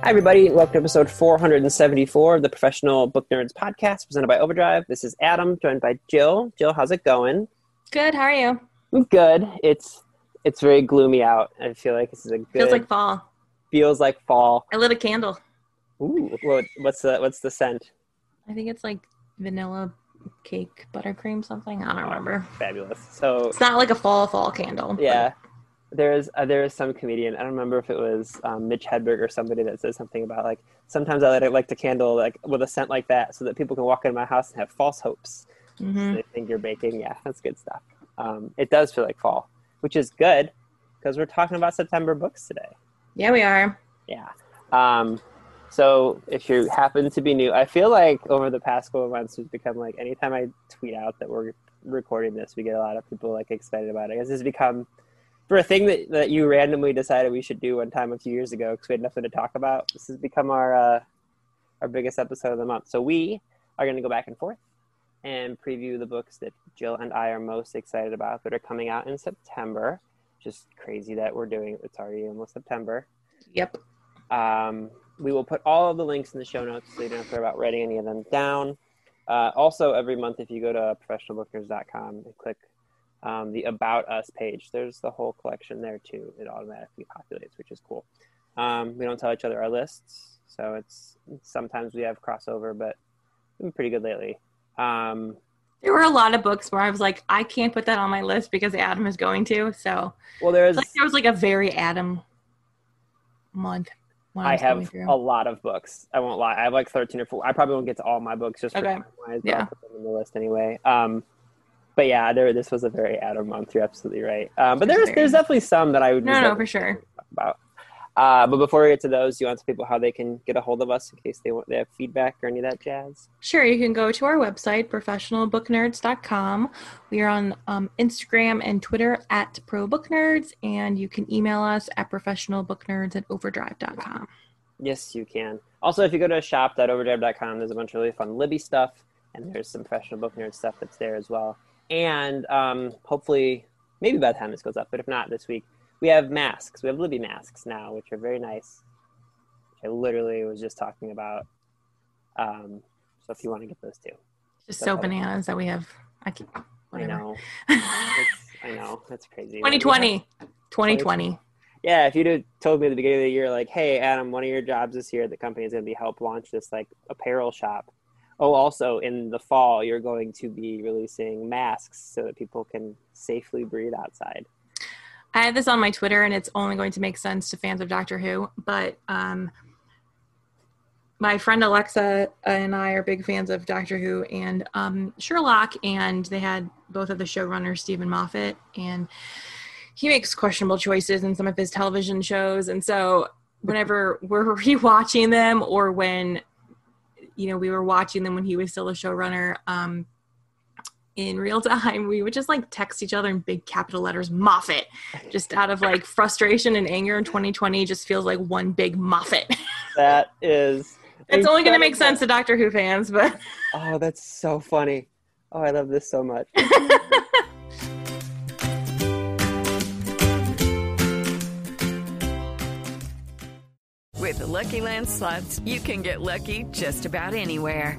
Hi, everybody. Welcome to episode 474 of the Professional Book Nerds podcast presented by Overdrive. This is Adam, joined by Jill. Jill, how's it going? Good. How are you? I'm good. It's very gloomy out. I feel like this is a good... Feels like fall. Feels like fall. I lit a candle. Ooh. What's the scent? I think it's like vanilla cake, buttercream, something. I don't remember. Fabulous. So it's not like a fall candle. Yeah. But... There is some comedian, I don't remember if it was Mitch Hedberg or somebody, that said something about like, sometimes I light the candle like with a scent like that so that people can walk into my house and have false hopes. Mm-hmm. So they think you're baking. Yeah, that's good stuff. It does feel like fall, which is good because we're talking about September books today. Yeah, we are. Yeah. So if you happen to be new, I feel like over the past couple of months, it's become like anytime I tweet out that we're recording this, we get a lot of people like excited about it. I guess it's become... For a thing that you randomly decided we should do one time a few years ago because we had nothing to talk about, this has become our biggest episode of the month. So we are going to go back and forth and preview the books that Jill and I are most excited about that are coming out in September. Just crazy that we're doing it. It's already almost September. Yep. We will put all of the links in the show notes so you don't have to worry about writing any of them down. Also, every month, if you go to professionalbooknerds.com and click the About Us page, there's the whole collection there too. It automatically populates, which is cool. We don't tell each other our lists, so it's sometimes we have crossover, but it's been pretty good lately. There were a lot of books where I was like, I can't put that on my list because Adam is going to. So well, there was like a very Adam month. I have a lot of books. I won't lie. I have like 13 or 14. I probably won't get to all my books just for time-wise, but I'll put them on the list anyway. But yeah, this was a very Adam month. You're absolutely right. But there's definitely some that I would for sure talk about. But before we get to those, do you want to tell people how they can get a hold of us in case they have feedback or any of that jazz? Sure. You can go to our website, professionalbooknerds.com. We are on Instagram and Twitter at ProBookNerds, and you can email us at professionalbooknerds@overdrive.com. Yes, you can. Also, if you go to shop.overdrive.com, there's a bunch of really fun Libby stuff, and there's some Professional Book Nerd stuff that's there as well. And hopefully, maybe by the time this goes up, but if not this week, we have masks. We have Libby masks now, which are very nice. I literally was just talking about. So if you want to get those too. Just so bananas that we have. I know. I know. That's crazy. 2020. Yeah, if you'd have told me at the beginning of the year, like, hey, Adam, one of your jobs this year at the company is going to be help launch this like apparel shop. Oh, also, in the fall, you're going to be releasing masks so that people can safely breathe outside. I had this on my Twitter, and it's only going to make sense to fans of Doctor Who, but my friend Alexa and I are big fans of Doctor Who and Sherlock, and they had both of the showrunners, Stephen Moffat, and he makes questionable choices in some of his television shows, and so whenever we're rewatching them or when... You know, we were watching them when he was still a showrunner in real time. We would just like text each other in big capital letters, Moffat, just out of like frustration and anger. In 2020 just feels like one big Moffat. That is. It's only going to make sense to Doctor Who fans, but. Oh, that's so funny. Oh, I love this so much. With Lucky Land Slots, you can get lucky just about anywhere.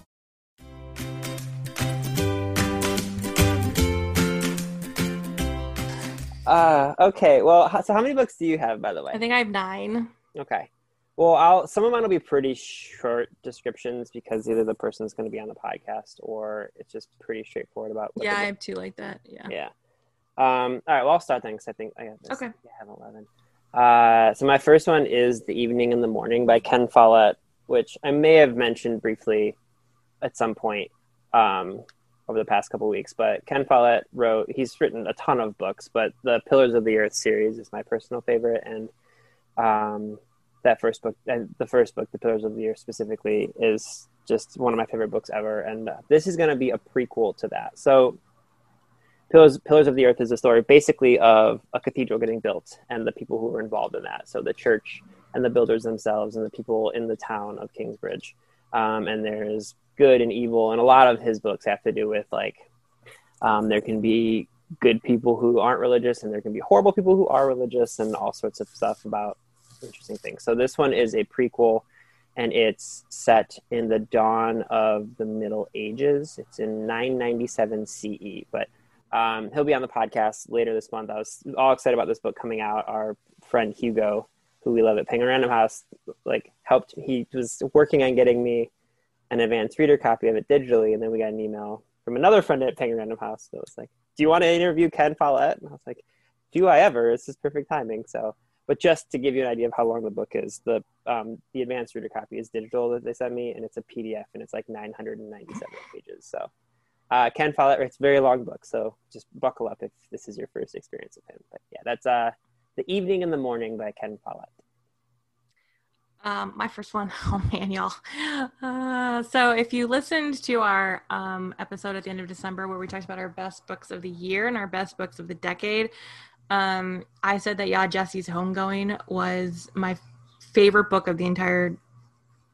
Okay. Well, so how many books do you have, by the way? I think I have 9. Okay. Well, some of mine will be pretty short descriptions because either the person is going to be on the podcast or it's just pretty straightforward about. What I have 2 like that. Yeah. All right. Well, I'll start then because I think I have this. Okay. I have 11. So my first one is The Evening and the Morning by Ken Follett, which I may have mentioned briefly at some point over the past couple of weeks. But Ken Follett he's written a ton of books, but the Pillars of the Earth series is my personal favorite. And the first book, The Pillars of the Earth specifically, is just one of my favorite books ever. And this is going to be a prequel to that. So Pillars of the Earth is a story basically of a cathedral getting built and the people who were involved in that. So the church and the builders themselves and the people in the town of Kingsbridge. And there's good and evil. And a lot of his books have to do with there can be good people who aren't religious and there can be horrible people who are religious and all sorts of stuff about interesting things. So this one is a prequel and it's set in the dawn of the Middle Ages. It's in 997 CE, but he'll be on the podcast later this month. I was all excited about this book coming out. Our friend Hugo, who we love at Penguin Random House, helped. He was working on getting me an advanced reader copy of it digitally, and then we got an email from another friend at Penguin Random House that was like, "Do you want to interview Ken Follett?" And I was like, "Do I ever? This is perfect timing." So, but just to give you an idea of how long the book is, the advanced reader copy is digital that they sent me, and it's a PDF, and it's 997 pages. So. Ken Follett writes very long books, so just buckle up if this is your first experience with him. But yeah, that's The Evening and the Morning by Ken Follett. My first one, oh man, y'all. So if you listened to our episode at the end of December where we talked about our best books of the year and our best books of the decade, I said that Jesse's Homegoing was my favorite book of the entire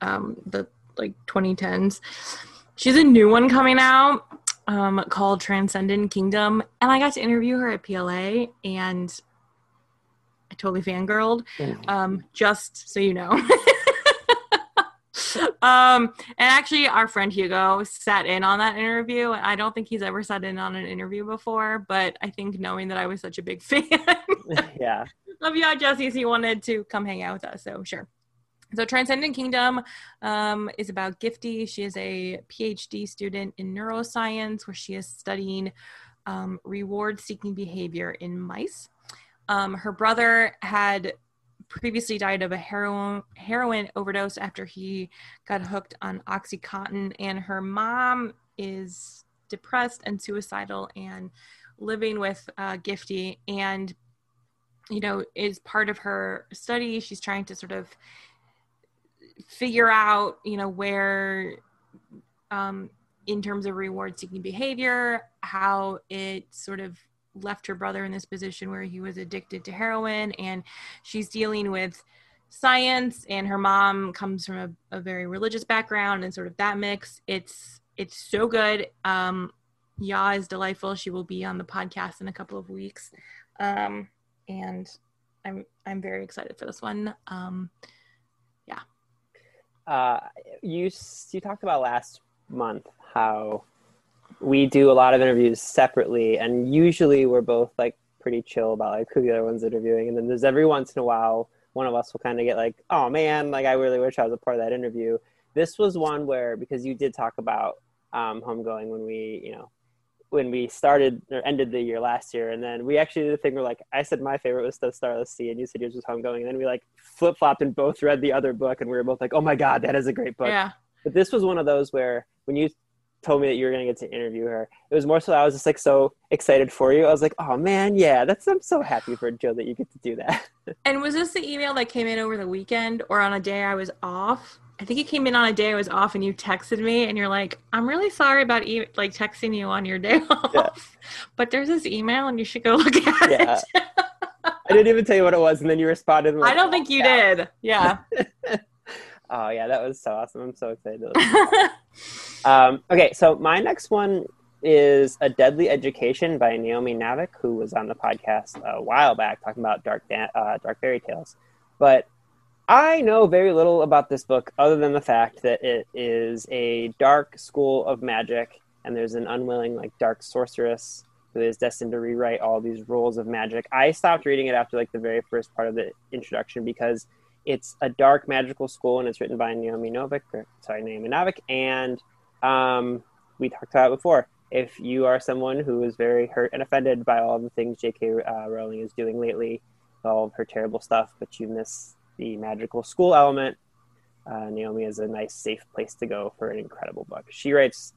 2010s. She's a new one coming out called Transcendent Kingdom. And I got to interview her at PLA and I totally fangirled, just so you know. And actually our friend Hugo sat in on that interview. I don't think he's ever sat in on an interview before, but I think knowing that I was such a big fan of Jesse's, he wanted to come hang out with us, so sure. So Transcendent Kingdom is about Gifty. She is a PhD student in neuroscience where she is studying reward-seeking behavior in mice. Her brother had previously died of a heroin overdose after he got hooked on OxyContin, and her mom is depressed and suicidal and living with Gifty. And, is part of her study, she's trying to sort of figure out, where, in terms of reward-seeking behavior, how it sort of left her brother in this position where he was addicted to heroin, and she's dealing with science, and her mom comes from a very religious background, and sort of that mix. It's so good. Ya is delightful. She will be on the podcast in a couple of weeks, and I'm very excited for this one. You talked about last month how we do a lot of interviews separately, and usually we're both pretty chill about who the other one's interviewing, and then there's every once in a while one of us will kind of get oh man, I really wish I was a part of that interview. This was one where, because you did talk about Homegoing when we when we started or ended the year last year, and then we actually did a thing where I said my favorite was The Starless Sea and you said yours was Homegoing, and then we flip-flopped and both read the other book and we were both oh my god, that is a great book. Yeah. But this was one of those where when you told me that you were going to get to interview her, it was more so I was just so excited for you. I was oh man, yeah, I'm so happy for Joe that you get to do that. And was this the email that came in over the weekend or on a day I was off? I think it came in on a day I was off, and you texted me, and you're I'm really sorry about texting you on your day off, but there's this email, and you should go look at it. I didn't even tell you what it was, and then you responded. I don't think you did. Yeah. Oh, yeah, that was so awesome. I'm so excited. Okay, so my next one is A Deadly Education by Naomi Novik, who was on the podcast a while back talking about dark fairy tales, but I know very little about this book other than the fact that it is a dark school of magic, and there's an unwilling dark sorceress who is destined to rewrite all these rules of magic. I stopped reading it after like the very first part of the introduction because it's a dark magical school and it's written by Naomi Novik. And we talked about it before. If you are someone who is very hurt and offended by all the things J.K. Rowling is doing lately, all of her terrible stuff, but you miss the magical school element, Naomi is a nice, safe place to go for an incredible book. She writes,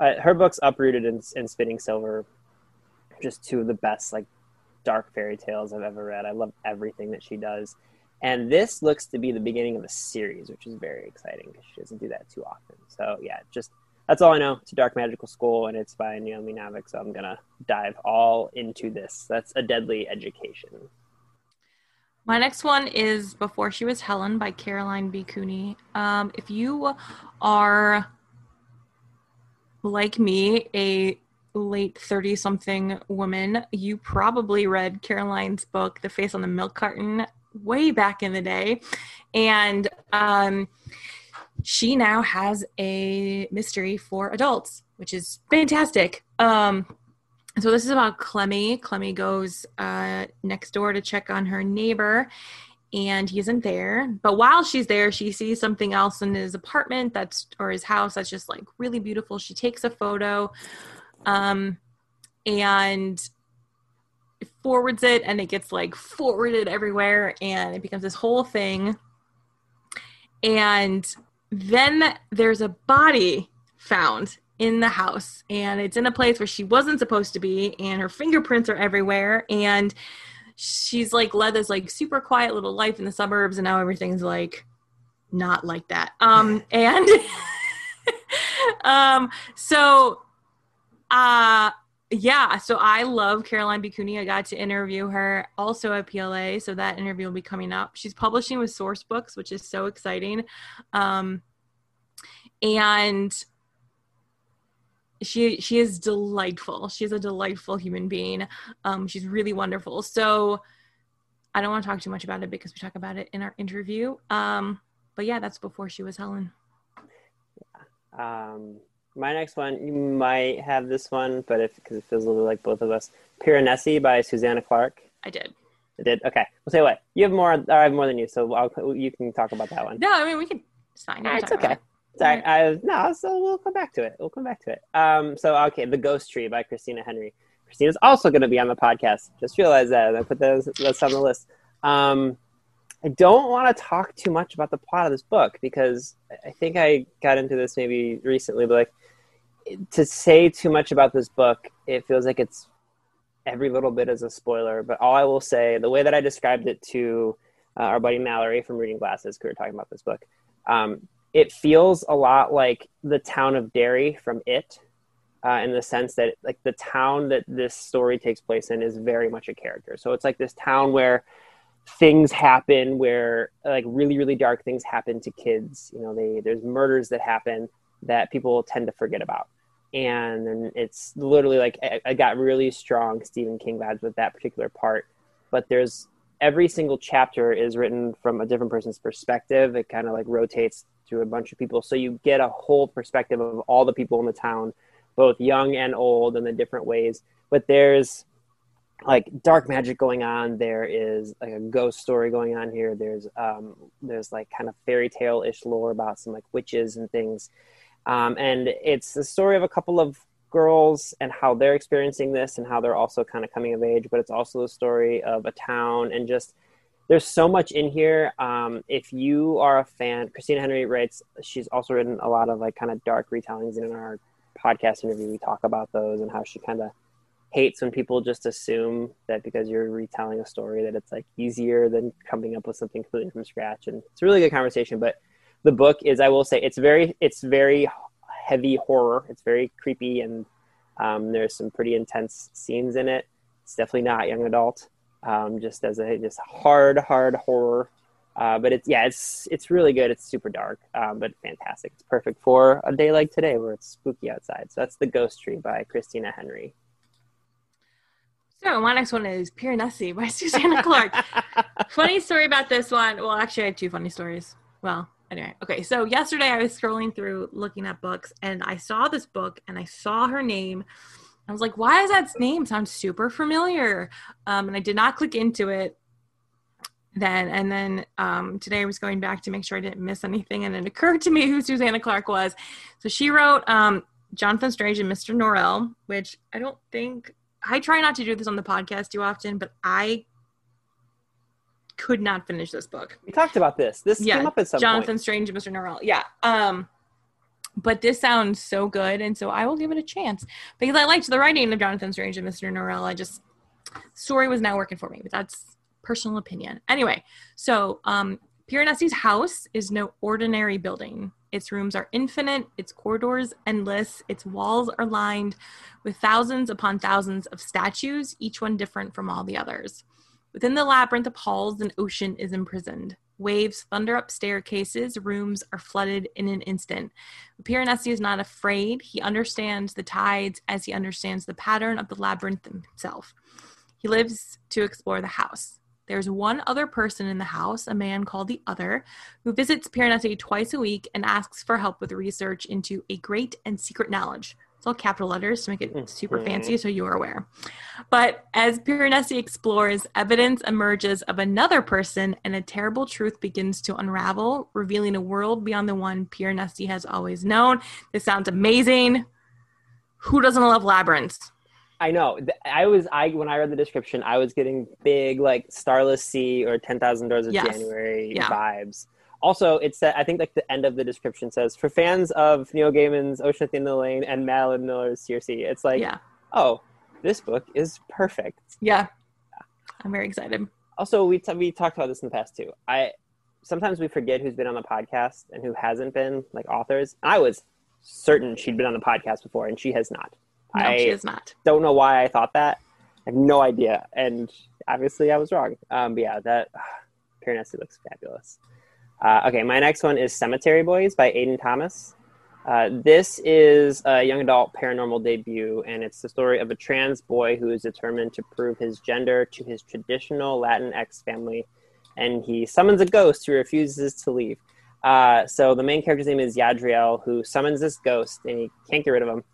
her books Uprooted and Spinning Silver, just two of the best, like, dark fairy tales I've ever read. I love everything that she does. And this looks to be the beginning of a series, which is very exciting because she doesn't do that too often. So, yeah, just that's all I know. It's a dark magical school, and it's by Naomi Novik, so I'm going to dive all into this. That's A Deadly Education. My next one is Before She Was Helen by Caroline B. Cooney. If you are, like me, a late 30-something woman, you probably read Caroline's book, The Face on the Milk Carton, way back in the day. And she now has a mystery for adults, which is fantastic. So this is about Clemmy. Clemmy goes next door to check on her neighbor, and he isn't there. But while she's there, she sees something else in his apartment or his house that's just like really beautiful. She takes a photo and forwards it, and it gets like forwarded everywhere, and it becomes this whole thing. And then there's a body found in the house, and it's in a place where she wasn't supposed to be, and her fingerprints are everywhere, and she's like led this like super quiet little life in the suburbs, and now everything's like not like that. And so I love Caroline B. Cooney. I got to interview her also at PLA, so that interview will be coming up. She's publishing with Source Books, which is so exciting. And she is delightful. She's a delightful human being. She's really wonderful. So I don't want to talk too much about it because we talk about it in our interview. But yeah, that's Before She Was Helen. Yeah. My next one, you might have this one, but because it feels a little like both of us. Piranesi by Susanna Clarke. I did. I did. Okay. We'll say what you have more. I have more than you, so you can talk about that one. No, I mean we can. It's fine. It's okay. Sorry, so we'll come back to it. The Ghost Tree by Christina Henry. Christina's also going to be on the podcast. Just realized that, and I put that's on the list. I don't want to talk too much about the plot of this book because I think I got into this maybe recently, but like to say too much about this book, it feels like it's every little bit is a spoiler. But all I will say, the way that I described it to our buddy Mallory from Reading Glasses, who were talking about this book. It feels a lot like the town of Derry from It, in the sense that like the town that this story takes place in is very much a character. So it's like this town where things happen, where like really, really dark things happen to kids. You know, there's murders that happen that people tend to forget about. And then it's literally like, I got really strong Stephen King vibes with that particular part, but there's every single chapter is written from a different person's perspective. It kind of like rotates to a bunch of people. So you get a whole perspective of all the people in the town, both young and old, and the different ways. But there's like dark magic going on. There is like a ghost story going on here. There's like kind of fairy tale-ish lore about some like witches and things. And it's the story of a couple of girls and how they're experiencing this and how they're also kind of coming of age, but it's also the story of a town and just there's so much in here. If you are a fan, Christina Henry writes, she's also written a lot of like kind of dark retellings, and in our podcast interview, we talk about those and how she kind of hates when people just assume that because you're retelling a story that it's like easier than coming up with something completely from scratch. And it's a really good conversation, but the book is, I will say, it's very heavy horror. It's very creepy, and there's some pretty intense scenes in it. It's definitely not young adult. Just as a hard horror, but it's really good. It's super dark, but fantastic. It's perfect for a day like today where it's spooky outside. So that's The Ghost Tree by Christina Henry. So my next one is Piranesi by Susanna Clarke. Funny story about this one. Well, actually, I have two funny stories. Well, anyway, okay. So yesterday I was scrolling through looking at books, and I saw this book, and I saw her name. I was like, why does that name sound super familiar? And I did not click into it then. And then today I was going back to make sure I didn't miss anything. And it occurred to me who Susanna Clarke was. So she wrote Jonathan Strange and Mr. Norrell, which I don't think, I try not to do this on the podcast too often, but I could not finish this book. We talked about this. This came up at some Jonathan point. Strange and Mr. Norrell. Yeah. But this sounds so good, and so I will give it a chance. Because I liked the writing of Jonathan Strange and Mr. Norrell. I just, story was not working for me, but that's personal opinion. Anyway, so Piranesi's house is no ordinary building. Its rooms are infinite, its corridors endless, its walls are lined with thousands upon thousands of statues, each one different from all the others. Within the labyrinth of halls, an ocean is imprisoned. Waves thunder up staircases, rooms are flooded in an instant. Piranesi is not afraid. He understands the tides as he understands the pattern of the labyrinth himself. He lives to explore the house. There's one other person in the house, a man called the Other, who visits Piranesi twice a week and asks for help with research into a great and secret knowledge. It's all capital letters to make it super fancy so you're aware. But as Piranesi explores, evidence emerges of another person and a terrible truth begins to unravel, revealing a world beyond the one Piranesi has always known. This sounds amazing. Who doesn't love labyrinths? I know. I when I read the description, I was getting big like Starless Sea or 10,000 Doors of January vibes. Also, it said, I think like the end of the description says, for fans of Neil Gaiman's Ocean at the End of the Lane and Madeline Miller's Circe, it's like, oh, this book is perfect. Yeah. I'm very excited. Also, we talked about this in the past too. Sometimes we forget who's been on the podcast and who hasn't been, like authors. I was certain she'd been on the podcast before and she has not. No, she has not. Don't know why I thought that. I have no idea. And obviously I was wrong. But yeah, that Piranesi looks fabulous. Okay, my next one is Cemetery Boys by Aiden Thomas. This is a young adult paranormal debut, and it's the story of a trans boy who is determined to prove his gender to his traditional Latinx family, and he summons a ghost who refuses to leave. So the main character's name is Yadriel, who summons this ghost, and he can't get rid of him.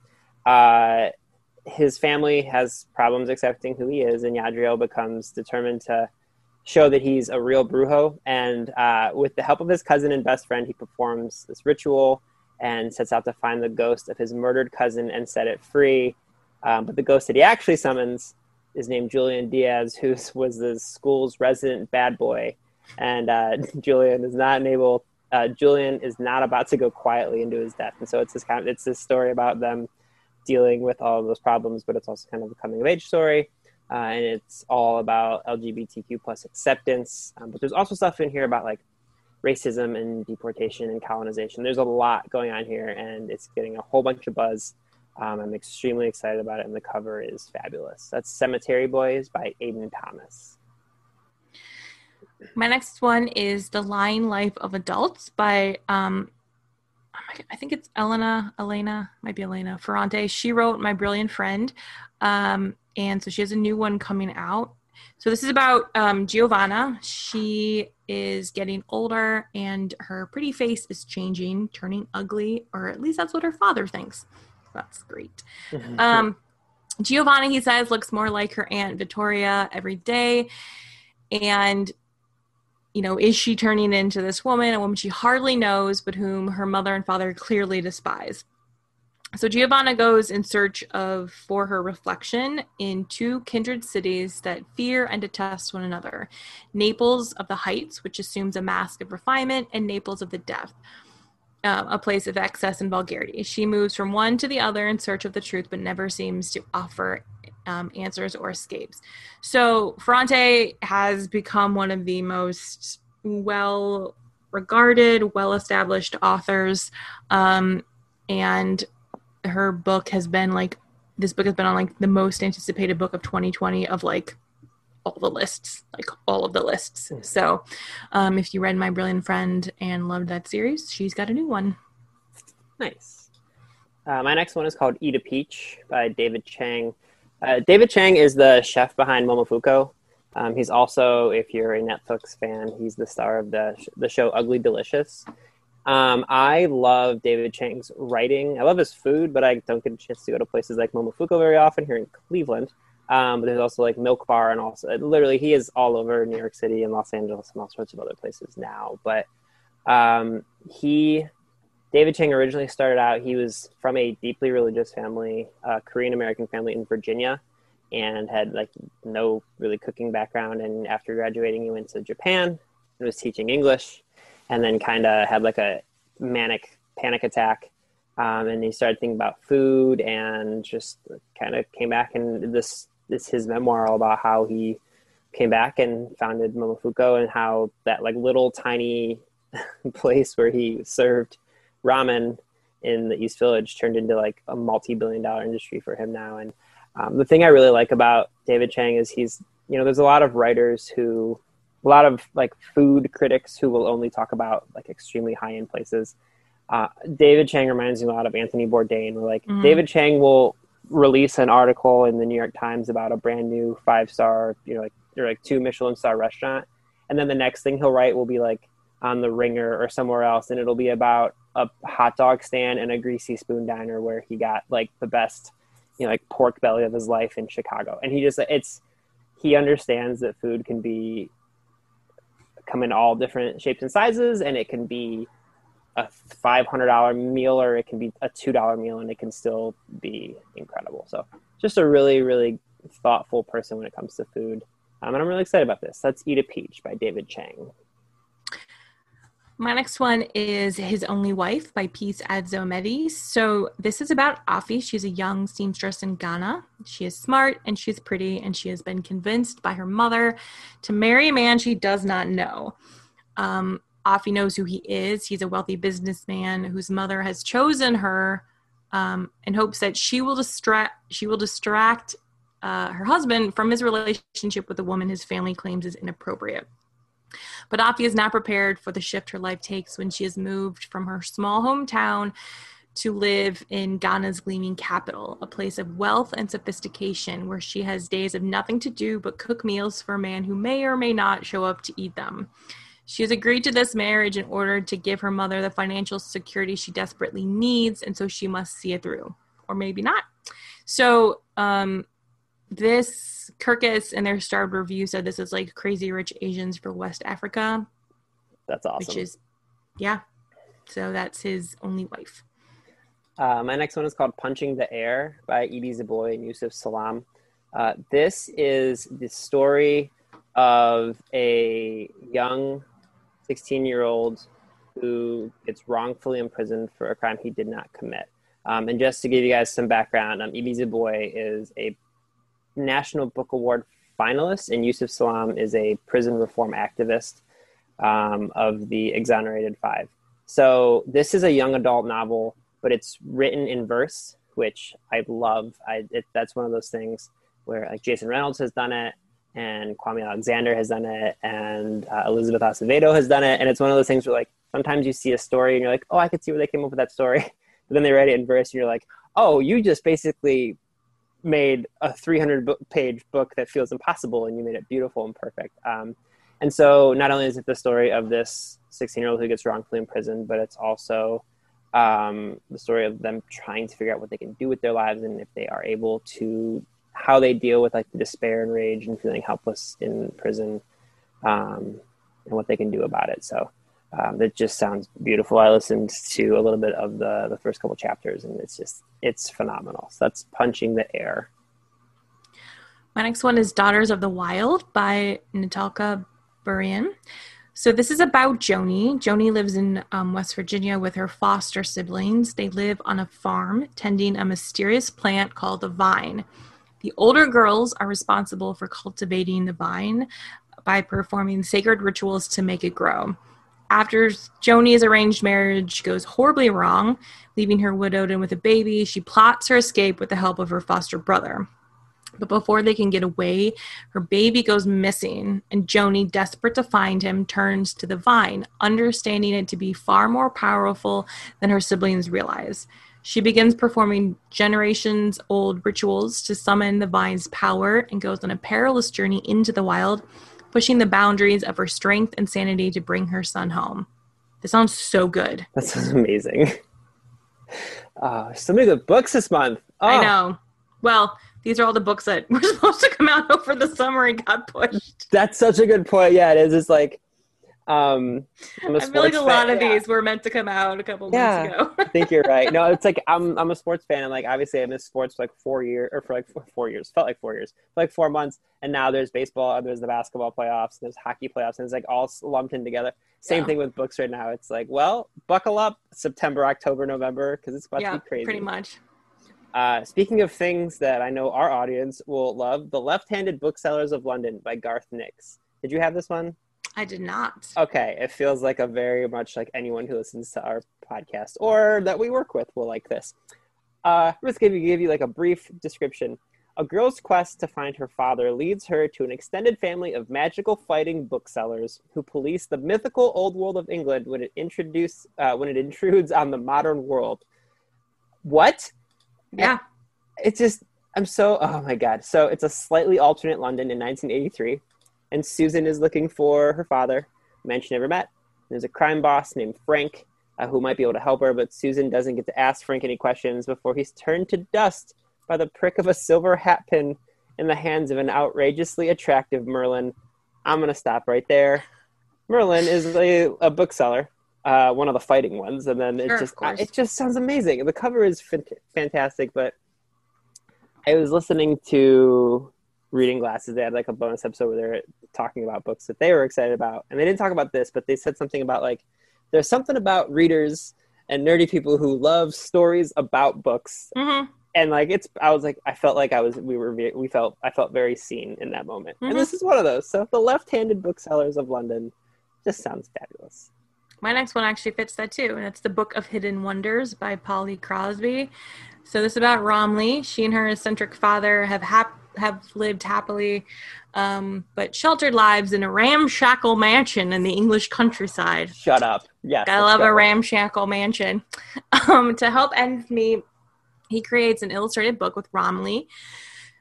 His family has problems accepting who he is, and Yadriel becomes determined to show that he's a real brujo, and with the help of his cousin and best friend, he performs this ritual and sets out to find the ghost of his murdered cousin and set it free. But the ghost that he actually summons is named Julian Diaz, who was the school's resident bad boy, and Julian is not about to go quietly into his death, and so it's this story about them dealing with all of those problems, but it's also kind of a coming of age story. And it's all about LGBTQ plus acceptance. But there's also stuff in here about like racism and deportation and colonization. There's a lot going on here, and it's getting a whole bunch of buzz. I'm extremely excited about it, and the cover is fabulous. That's Cemetery Boys by Aiden Thomas. My next one is The Lying Life of Adults by, I think it's Elena Ferrante. She wrote My Brilliant Friend. And so she has a new one coming out. So this is about Giovanna. She is getting older and her pretty face is changing, turning ugly, or at least that's what her father thinks. That's great. Giovanna, he says, looks more like her aunt Vittoria every day. And, you know, is she turning into this woman, a woman she hardly knows, but whom her mother and father clearly despise? So Giovanna goes in search for her reflection in two kindred cities that fear and detest one another. Naples of the heights, which assumes a mask of refinement, and Naples of the depth, a place of excess and vulgarity. She moves from one to the other in search of the truth, but never seems to offer answers or escapes. So Ferrante has become one of the most well-regarded, well-established authors, and her book has been on like the most anticipated book of 2020 of like all the lists, So if you read My Brilliant Friend and loved that series, she's got a new one. Nice. My next one is called Eat a Peach by David Chang. David Chang is the chef behind Momofuku. He's also, if you're a Netflix fan, he's the star of the show Ugly Delicious. I love David Chang's writing. I love his food, but I don't get a chance to go to places like Momofuku very often here in Cleveland. But there's also like Milk Bar, and also literally he is all over New York City and Los Angeles and all sorts of other places now. But David Chang originally started out, he was from a deeply religious family, a Korean American family in Virginia, and had like no really cooking background. And after graduating, he went to Japan and was teaching English, and then kind of had like a manic panic attack. And he started thinking about food, and just kind of came back. And this is his memoir all about how he came back and founded Momofuku, and how that like little tiny place where he served ramen in the East Village turned into like a multi-billion-dollar industry for him now. And the thing I really like about David Chang is he's, you know, there's a lot of writers who, a lot of like food critics who will only talk about like extremely high-end places. David Chang reminds me a lot of Anthony Bourdain. Where like David Chang will release an article in the New York Times about a brand new 5-star, you know, like, or like 2 Michelin-star restaurant. And then the next thing he'll write will be like on The Ringer or somewhere else. And it'll be about a hot dog stand and a greasy spoon diner where he got like the best, you know, like pork belly of his life in Chicago. And he just, he understands that food can be, come in all different shapes and sizes, and it can be a $500 meal, or it can be a $2 meal, and it can still be incredible. So just a really, really thoughtful person when it comes to food. And I'm really excited about this. Let's Eat a Peach by David Chang. My next one is His Only Wife by Peace Adzomedi. So this is about Afi. She's a young seamstress in Ghana. She is smart and she's pretty, and she has been convinced by her mother to marry a man she does not know. Afi knows who he is. He's a wealthy businessman whose mother has chosen her in hopes that she will distract her husband from his relationship with a woman his family claims is inappropriate. But Afi is not prepared for the shift her life takes when she is moved from her small hometown to live in Ghana's gleaming capital, a place of wealth and sophistication where she has days of nothing to do but cook meals for a man who may or may not show up to eat them. She has agreed to this marriage in order to give her mother the financial security she desperately needs, and so she must see it through, or maybe not. So this, Kirkus in their starred review said this is like Crazy Rich Asians for West Africa. That's awesome. Which is, yeah. So that's His Only Wife. My next one is called Punching the Air by Ibi Zoboi and Yusef Salaam. This is the story of a young 16-year-old who gets wrongfully imprisoned for a crime he did not commit. And just to give you guys some background, Ibi Zoboi is a National Book Award finalist, and Yusef Salaam is a prison reform activist of the Exonerated Five. So this is a young adult novel, but it's written in verse, which I love. That's one of those things where like Jason Reynolds has done it, and Kwame Alexander has done it, and Elizabeth Acevedo has done it. And it's one of those things where like, sometimes you see a story and you're like, oh, I could see where they came up with that story. But then they write it in verse and you're like, oh, you just basically made a 300-page book that feels impossible, and you made it beautiful and perfect. And so not only is it the story of this 16-year-old who gets wrongfully imprisoned, but it's also the story of them trying to figure out what they can do with their lives, and if they are able to, how they deal with like the despair and rage and feeling helpless in prison, and what they can do about it. So that just sounds beautiful. I listened to a little bit of the first couple chapters, and it's phenomenal. So that's Punching the Air. My next one is Daughters of the Wild by Natalka Burian. So this is about Joni. Joni lives in West Virginia with her foster siblings. They live on a farm tending a mysterious plant called the vine. The older girls are responsible for cultivating the vine by performing sacred rituals to make it grow. After Joni's arranged marriage goes horribly wrong, leaving her widowed and with a baby, she plots her escape with the help of her foster brother. But before they can get away, her baby goes missing, and Joni, desperate to find him, turns to the vine, understanding it to be far more powerful than her siblings realize. She begins performing generations-old rituals to summon the vine's power, and goes on a perilous journey into the wild, pushing the boundaries of her strength and sanity to bring her son home. That sounds so good. That sounds amazing. So many good books this month. Oh. I know. Well, these are all the books that were supposed to come out over the summer and got pushed. That's such a good point. Yeah, it is. It's like, I'm a sports fan. I feel like a lot of these were meant to come out a couple months ago. I think you're right. No, it's like, I'm a sports fan. I'm like, obviously I missed sports for like 4 years, or for like four years, felt like 4 years, for like 4 months. And now there's baseball, and there's the basketball playoffs, and there's hockey playoffs, and it's like all lumped in together. Same thing with books right now. It's like, well, buckle up September, October, November, because it's about to be crazy. Pretty much. Speaking of things that I know our audience will love, The Left-Handed Booksellers of London by Garth Nix. Did you have this one? I did not. Okay. It feels like a very much like anyone who listens to our podcast or that we work with will like this. I'm just going to give you like a brief description. A girl's quest to find her father leads her to an extended family of magical fighting booksellers who police the mythical old world of England when it intrudes on the modern world. What? Yeah. Oh my God. So it's a slightly alternate London in 1983, and Susan is looking for her father, a man she never met. There's a crime boss named Frank who might be able to help her, but Susan doesn't get to ask Frank any questions before he's turned to dust by the prick of a silver hat pin in the hands of an outrageously attractive Merlin. I'm going to stop right there. Merlin is a bookseller. One of the fighting ones, and then it just sounds amazing. The cover is fantastic, but I was listening to Reading Glasses. They had like a bonus episode where they're talking about books that they were excited about, and they didn't talk about this, but they said something about like there's something about readers and nerdy people who love stories about books, mm-hmm. and like it's. I was like, I felt like I was. I felt very seen in that moment, mm-hmm. and this is one of those. So The Left-Handed Booksellers of London just sounds fabulous. My next one actually fits that too, and it's The Book of Hidden Wonders by Polly Crosby. So this is about Romley. She and her eccentric father have lived happily but sheltered lives in a ramshackle mansion in the English countryside. Shut up. Yes. I love a ramshackle mansion. To help end meet, he creates an illustrated book with Romley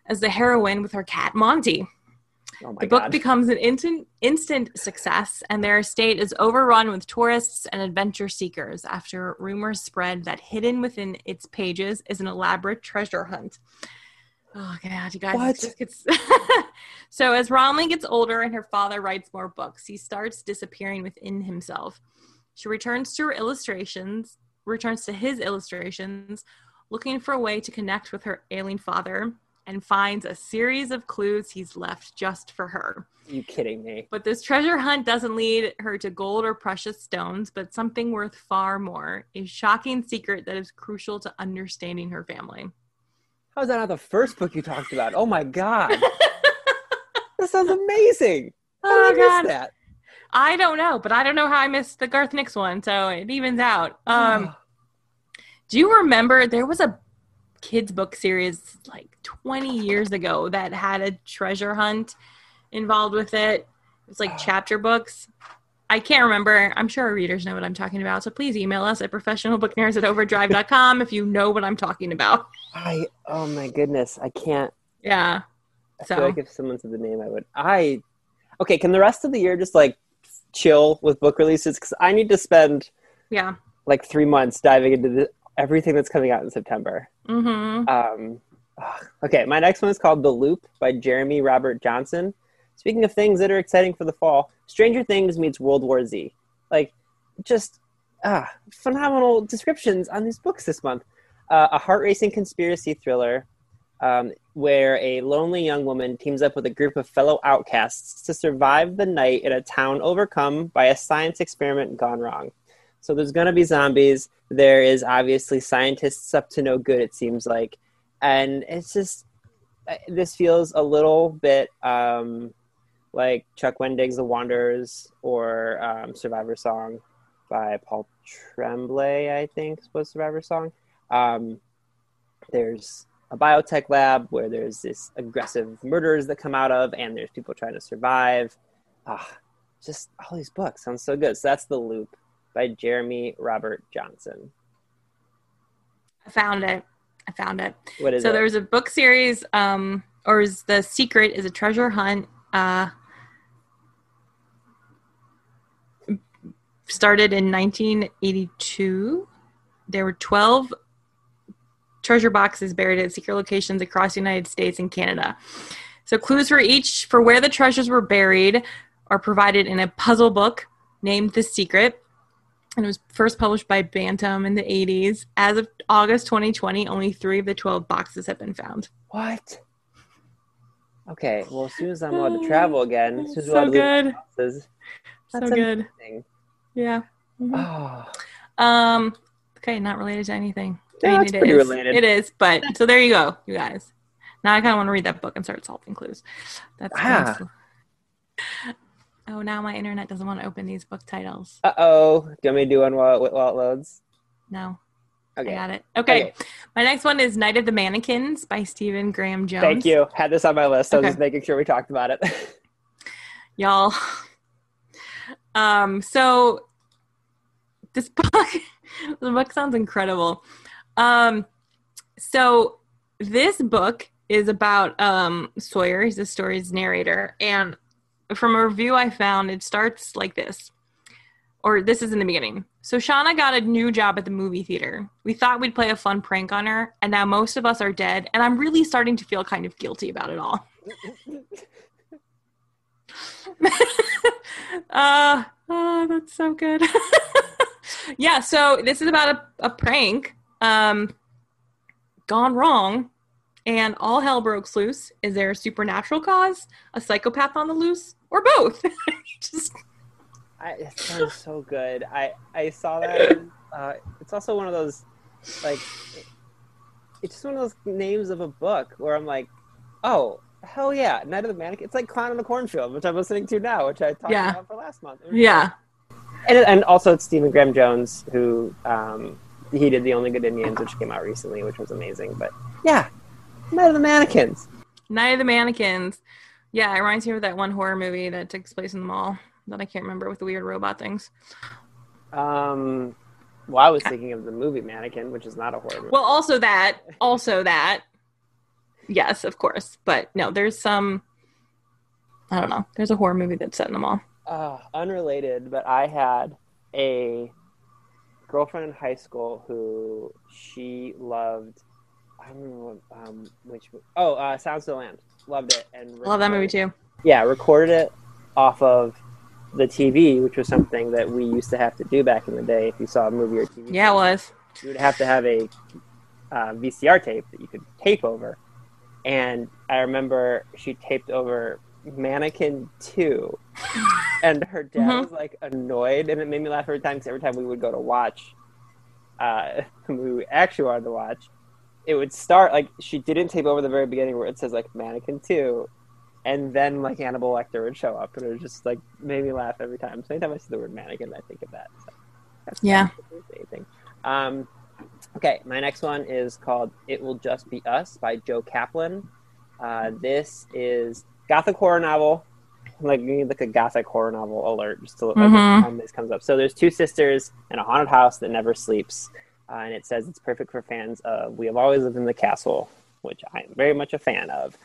as the heroine with her cat Monty. Oh my God. The book becomes an instant success, and their estate is overrun with tourists and adventure seekers after rumors spread that hidden within its pages is an elaborate treasure hunt. Oh, God, you guys. What? So as Romley gets older and her father writes more books, he starts disappearing within himself. She returns to his illustrations, looking for a way to connect with her ailing father, and finds a series of clues he's left just for her. Are you kidding me? But this treasure hunt doesn't lead her to gold or precious stones, but something worth far more, a shocking secret that is crucial to understanding her family. How is that not the first book you talked about? Oh my God. That sounds amazing. Oh God. That? I don't know, but I don't know how I missed the Garth Nix one, so it evens out. Do you remember there was a kids book series like 20 years ago that had a treasure hunt involved with it? It's like chapter books. I can't remember. I'm sure our readers know what I'm talking about, so please email us at professionalbooknerds@overdrive.com if you know what I'm talking about. Oh my goodness, I can't. Yeah. I feel like if someone said the name, I would. Okay, can the rest of the year just like chill with book releases? Because I need to spend like 3 months diving into everything that's coming out in September. Mm-hmm. Okay, my next one is called The Loop by Jeremy Robert Johnson. Speaking of things that are exciting for the fall, Stranger Things meets World War Z. Like, just phenomenal descriptions on these books this month. A heart-racing conspiracy thriller where a lonely young woman teams up with a group of fellow outcasts to survive the night in a town overcome by a science experiment gone wrong. So there's going to be zombies. There is obviously scientists up to no good, it seems like. And it's just, this feels a little bit like Chuck Wendig's The Wanderers or Survivor's Song by Paul Tremblay, I think was Survivor's Song. There's a biotech lab where there's this aggressive murders that come out of, and there's people trying to survive. Just all these books sound so good. So that's The Loop by Jeremy Robert Johnson. I found it. What is it? So there's a book series, or is The Secret is a treasure hunt started in 1982. There were 12 treasure boxes buried at secret locations across the United States and Canada. So clues for each for where the treasures were buried are provided in a puzzle book named The Secret. And it was first published by Bantam in the 80s. As of August 2020, only 3 of the 12 boxes have been found. What? Okay, well, as soon as I'm allowed to travel again, as soon as so I'm good. Boxes, that's so good. Yeah. Mm-hmm. Oh. Okay, not related to anything. Yeah, I mean, it's pretty related. It is, but so there you go, you guys. Now I kind of want to read that book and start solving clues. That's Oh, now my internet doesn't want to open these book titles. Uh-oh. Do you want me to do one while it loads? No. Okay. I got it. Okay. My next one is Night of the Mannequins by Stephen Graham Jones. Thank you. Had this on my list. I was just making sure we talked about it. Y'all. So this book, the book sounds incredible. So this book is about Sawyer. He's the story's narrator. And from a review I found, it starts like this. Or this is in the beginning. So Shauna got a new job at the movie theater. We thought we'd play a fun prank on her, and now most of us are dead, and I'm really starting to feel kind of guilty about it all. Oh, that's so good. Yeah, so this is about a prank gone wrong, and all hell breaks loose. Is there a supernatural cause, a psychopath on the loose, or both? It sounds so good. I saw that. It's also one of those, like, it's just one of those names of a book where I'm like, oh, hell yeah, Night of the Mannequin. It's like Clown in the Cornfield, which I'm listening to now, which I talked about for last month. Yeah. And also it's Stephen Graham Jones, who he did The Only Good Indians, which came out recently, which was amazing. But yeah, Night of the Mannequins. Night of the Mannequins. Yeah, it reminds me of that one horror movie that takes place in the mall that I can't remember with the weird robot things. Well, I was thinking of the movie Mannequin, which is not a horror movie. Well, also that. Yes, of course. But no, there's some, I don't know. There's a horror movie that's set in the mall. Unrelated, but I had a girlfriend in high school who she loved, I don't remember which movie. Oh, Sounds of the Land. Loved it. And love that movie too. Yeah, recorded it off of the TV, which was something that we used to have to do back in the day. If you saw a movie or TV, it was. You would have to have a VCR tape that you could tape over. And I remember she taped over Mannequin 2, and her dad was like annoyed, and it made me laugh every time because every time we would go to watch, we actually wanted to watch, it would start like she didn't tape over the very beginning where it says like Mannequin 2. And then, like, Hannibal Lecter would show up, and it was just, like, made me laugh every time. So anytime I see the word mannequin, I think of that. So that's anything. Okay, my next one is called It Will Just Be Us by Joe Kaplan. This is gothic horror novel. Like, you need, like, a gothic horror novel alert just to look like every time this comes up. So there's two sisters in a haunted house that never sleeps. And it says it's perfect for fans of We Have Always Lived in the Castle, which I am very much a fan of.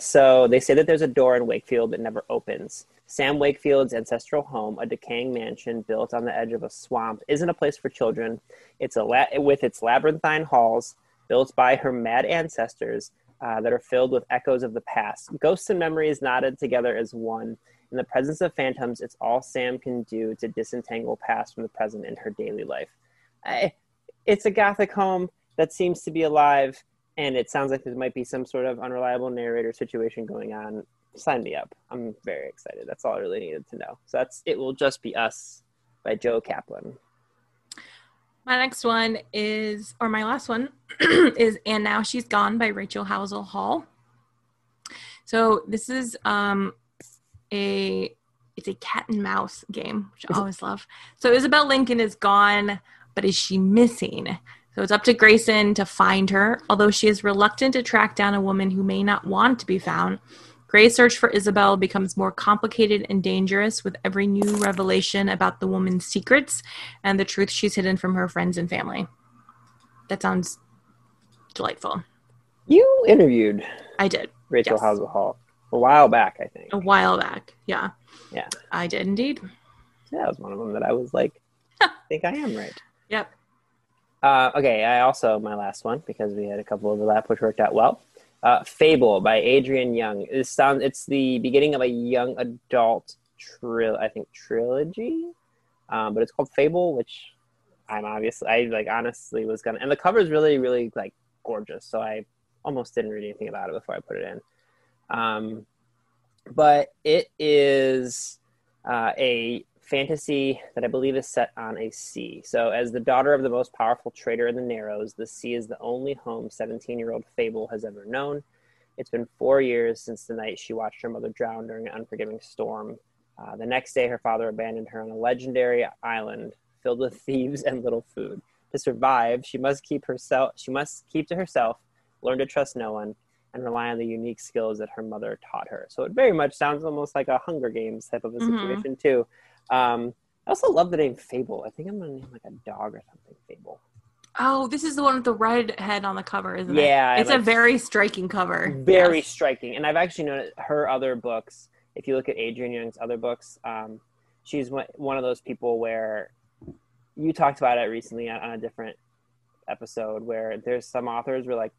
So they say that there's a door in Wakefield that never opens. Sam Wakefield's ancestral home, a decaying mansion built on the edge of a swamp, isn't a place for children. It's with its labyrinthine halls built by her mad ancestors that are filled with echoes of the past. Ghosts and memories knotted together as one. In the presence of phantoms, it's all Sam can do to disentangle past from the present in her daily life. It's a gothic home that seems to be alive. And it sounds like there might be some sort of unreliable narrator situation going on. Sign me up. I'm very excited. That's all I really needed to know. So that's It Will Just Be Us by Joe Kaplan. My next one is, or my last one, is And Now She's Gone by Rachel Housel Hall. So this is it's a cat and mouse game, which I always love. So Isabel Lincoln is gone, but is she missing? So it's up to Grayson to find her. Although she is reluctant to track down a woman who may not want to be found, Gray's search for Isabel becomes more complicated and dangerous with every new revelation about the woman's secrets and the truth she's hidden from her friends and family. That sounds delightful. You interviewed. I did. Rachel Housel Hall a while back, I think. Yeah. I did indeed. that was one of them that I was like, I think I am right. Yep. Okay, I also, my last one, because we had a couple overlap, which worked out well. Fable by Adrian Young. It's the beginning of a young adult trilogy, but it's called Fable, which I honestly was gonna. And the cover is really, really like gorgeous, so I almost didn't read anything about it before I put it in. But it is a fantasy that I believe is set on a sea. So as the daughter of the most powerful trader in the Narrows, the sea is the only home 17-year-old Fable has ever known. It's been 4 years since the night she watched her mother drown during an unforgiving storm. The next day, her father abandoned her on a legendary island filled with thieves and little food. To survive, she must keep to herself, learn to trust no one, and rely on the unique skills that her mother taught her. So it very much sounds almost like a Hunger Games type of a situation, too. I also love the name Fable. I think I'm going to name like a dog or something Fable. Oh, this is the one with the red head on the cover, isn't it? Yeah. It's a very striking cover. Very striking. And I've actually noticed her other books, if you look at Adrian Young's other books, she's one of those people where you talked about it recently on a different episode where there's some authors where like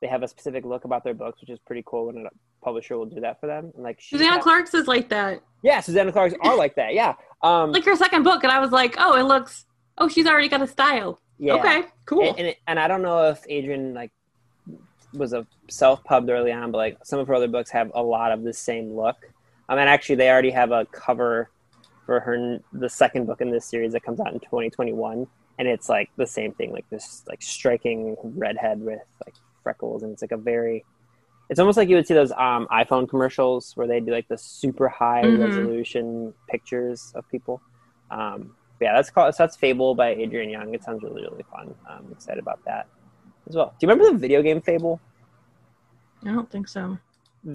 they have a specific look about their books, which is pretty cool when a publisher will do that for them. And like Susanna Clarke's is like that. Yeah, Susanna Clarke's are like that. Yeah. Like her second book, and I was like, oh, she's already got a style. Yeah. Okay, cool. And I don't know if Adrian like was a self-pubbed early on, but like some of her other books have a lot of the same look. And actually, they already have a cover for her, the second book in this series that comes out in 2021, and it's like the same thing, like this like striking redhead with like freckles, and it's like a very. It's almost like you would see those iPhone commercials where they do like the super high resolution pictures of people. Yeah, that's Fable by Adrian Young. It sounds really, really fun. I'm excited about that as well. Do you remember the video game Fable? I don't think so.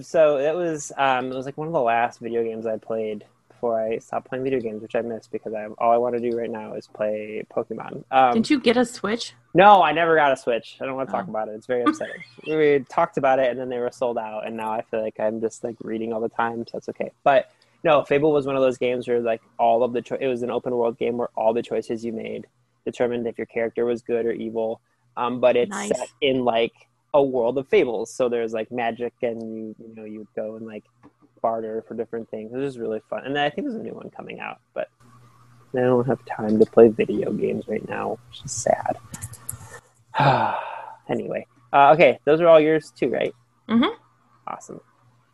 So it was like one of the last video games I played before I stopped playing video games, which I missed because all I want to do right now is play Pokemon. Didn't you get a Switch? No, I never got a Switch. I don't want to talk about it. It's very upsetting. We talked about it and then they were sold out, and now I feel like I'm just like reading all the time, so that's okay. But no, Fable was one of those games where like all of the it was an open world game where all the choices you made determined if your character was good or evil. But it's set in like a world of fables, so there's like magic, and you go and like barter for different things. It was really fun, and I think there's a new one coming out, but I don't have time to play video games right now, which is sad. Anyway, okay, those are all yours too, right? Mm-hmm. Awesome.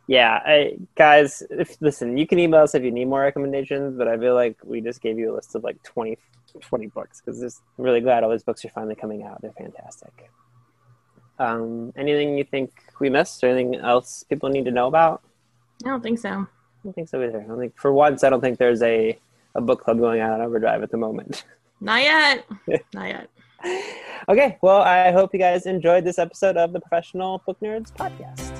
Yeah, guys, listen, you can email us if you need more recommendations, but I feel like we just gave you a list of like 20 books, because I'm really glad all these books are finally coming out. They're fantastic. Anything you think we missed, or anything else people need to know about? I don't think so. I don't think so either. I think for once, I don't think there's a book club going on at Overdrive at the moment. Not yet. Not yet. Okay. Well, I hope you guys enjoyed this episode of the Professional Book Nerds podcast.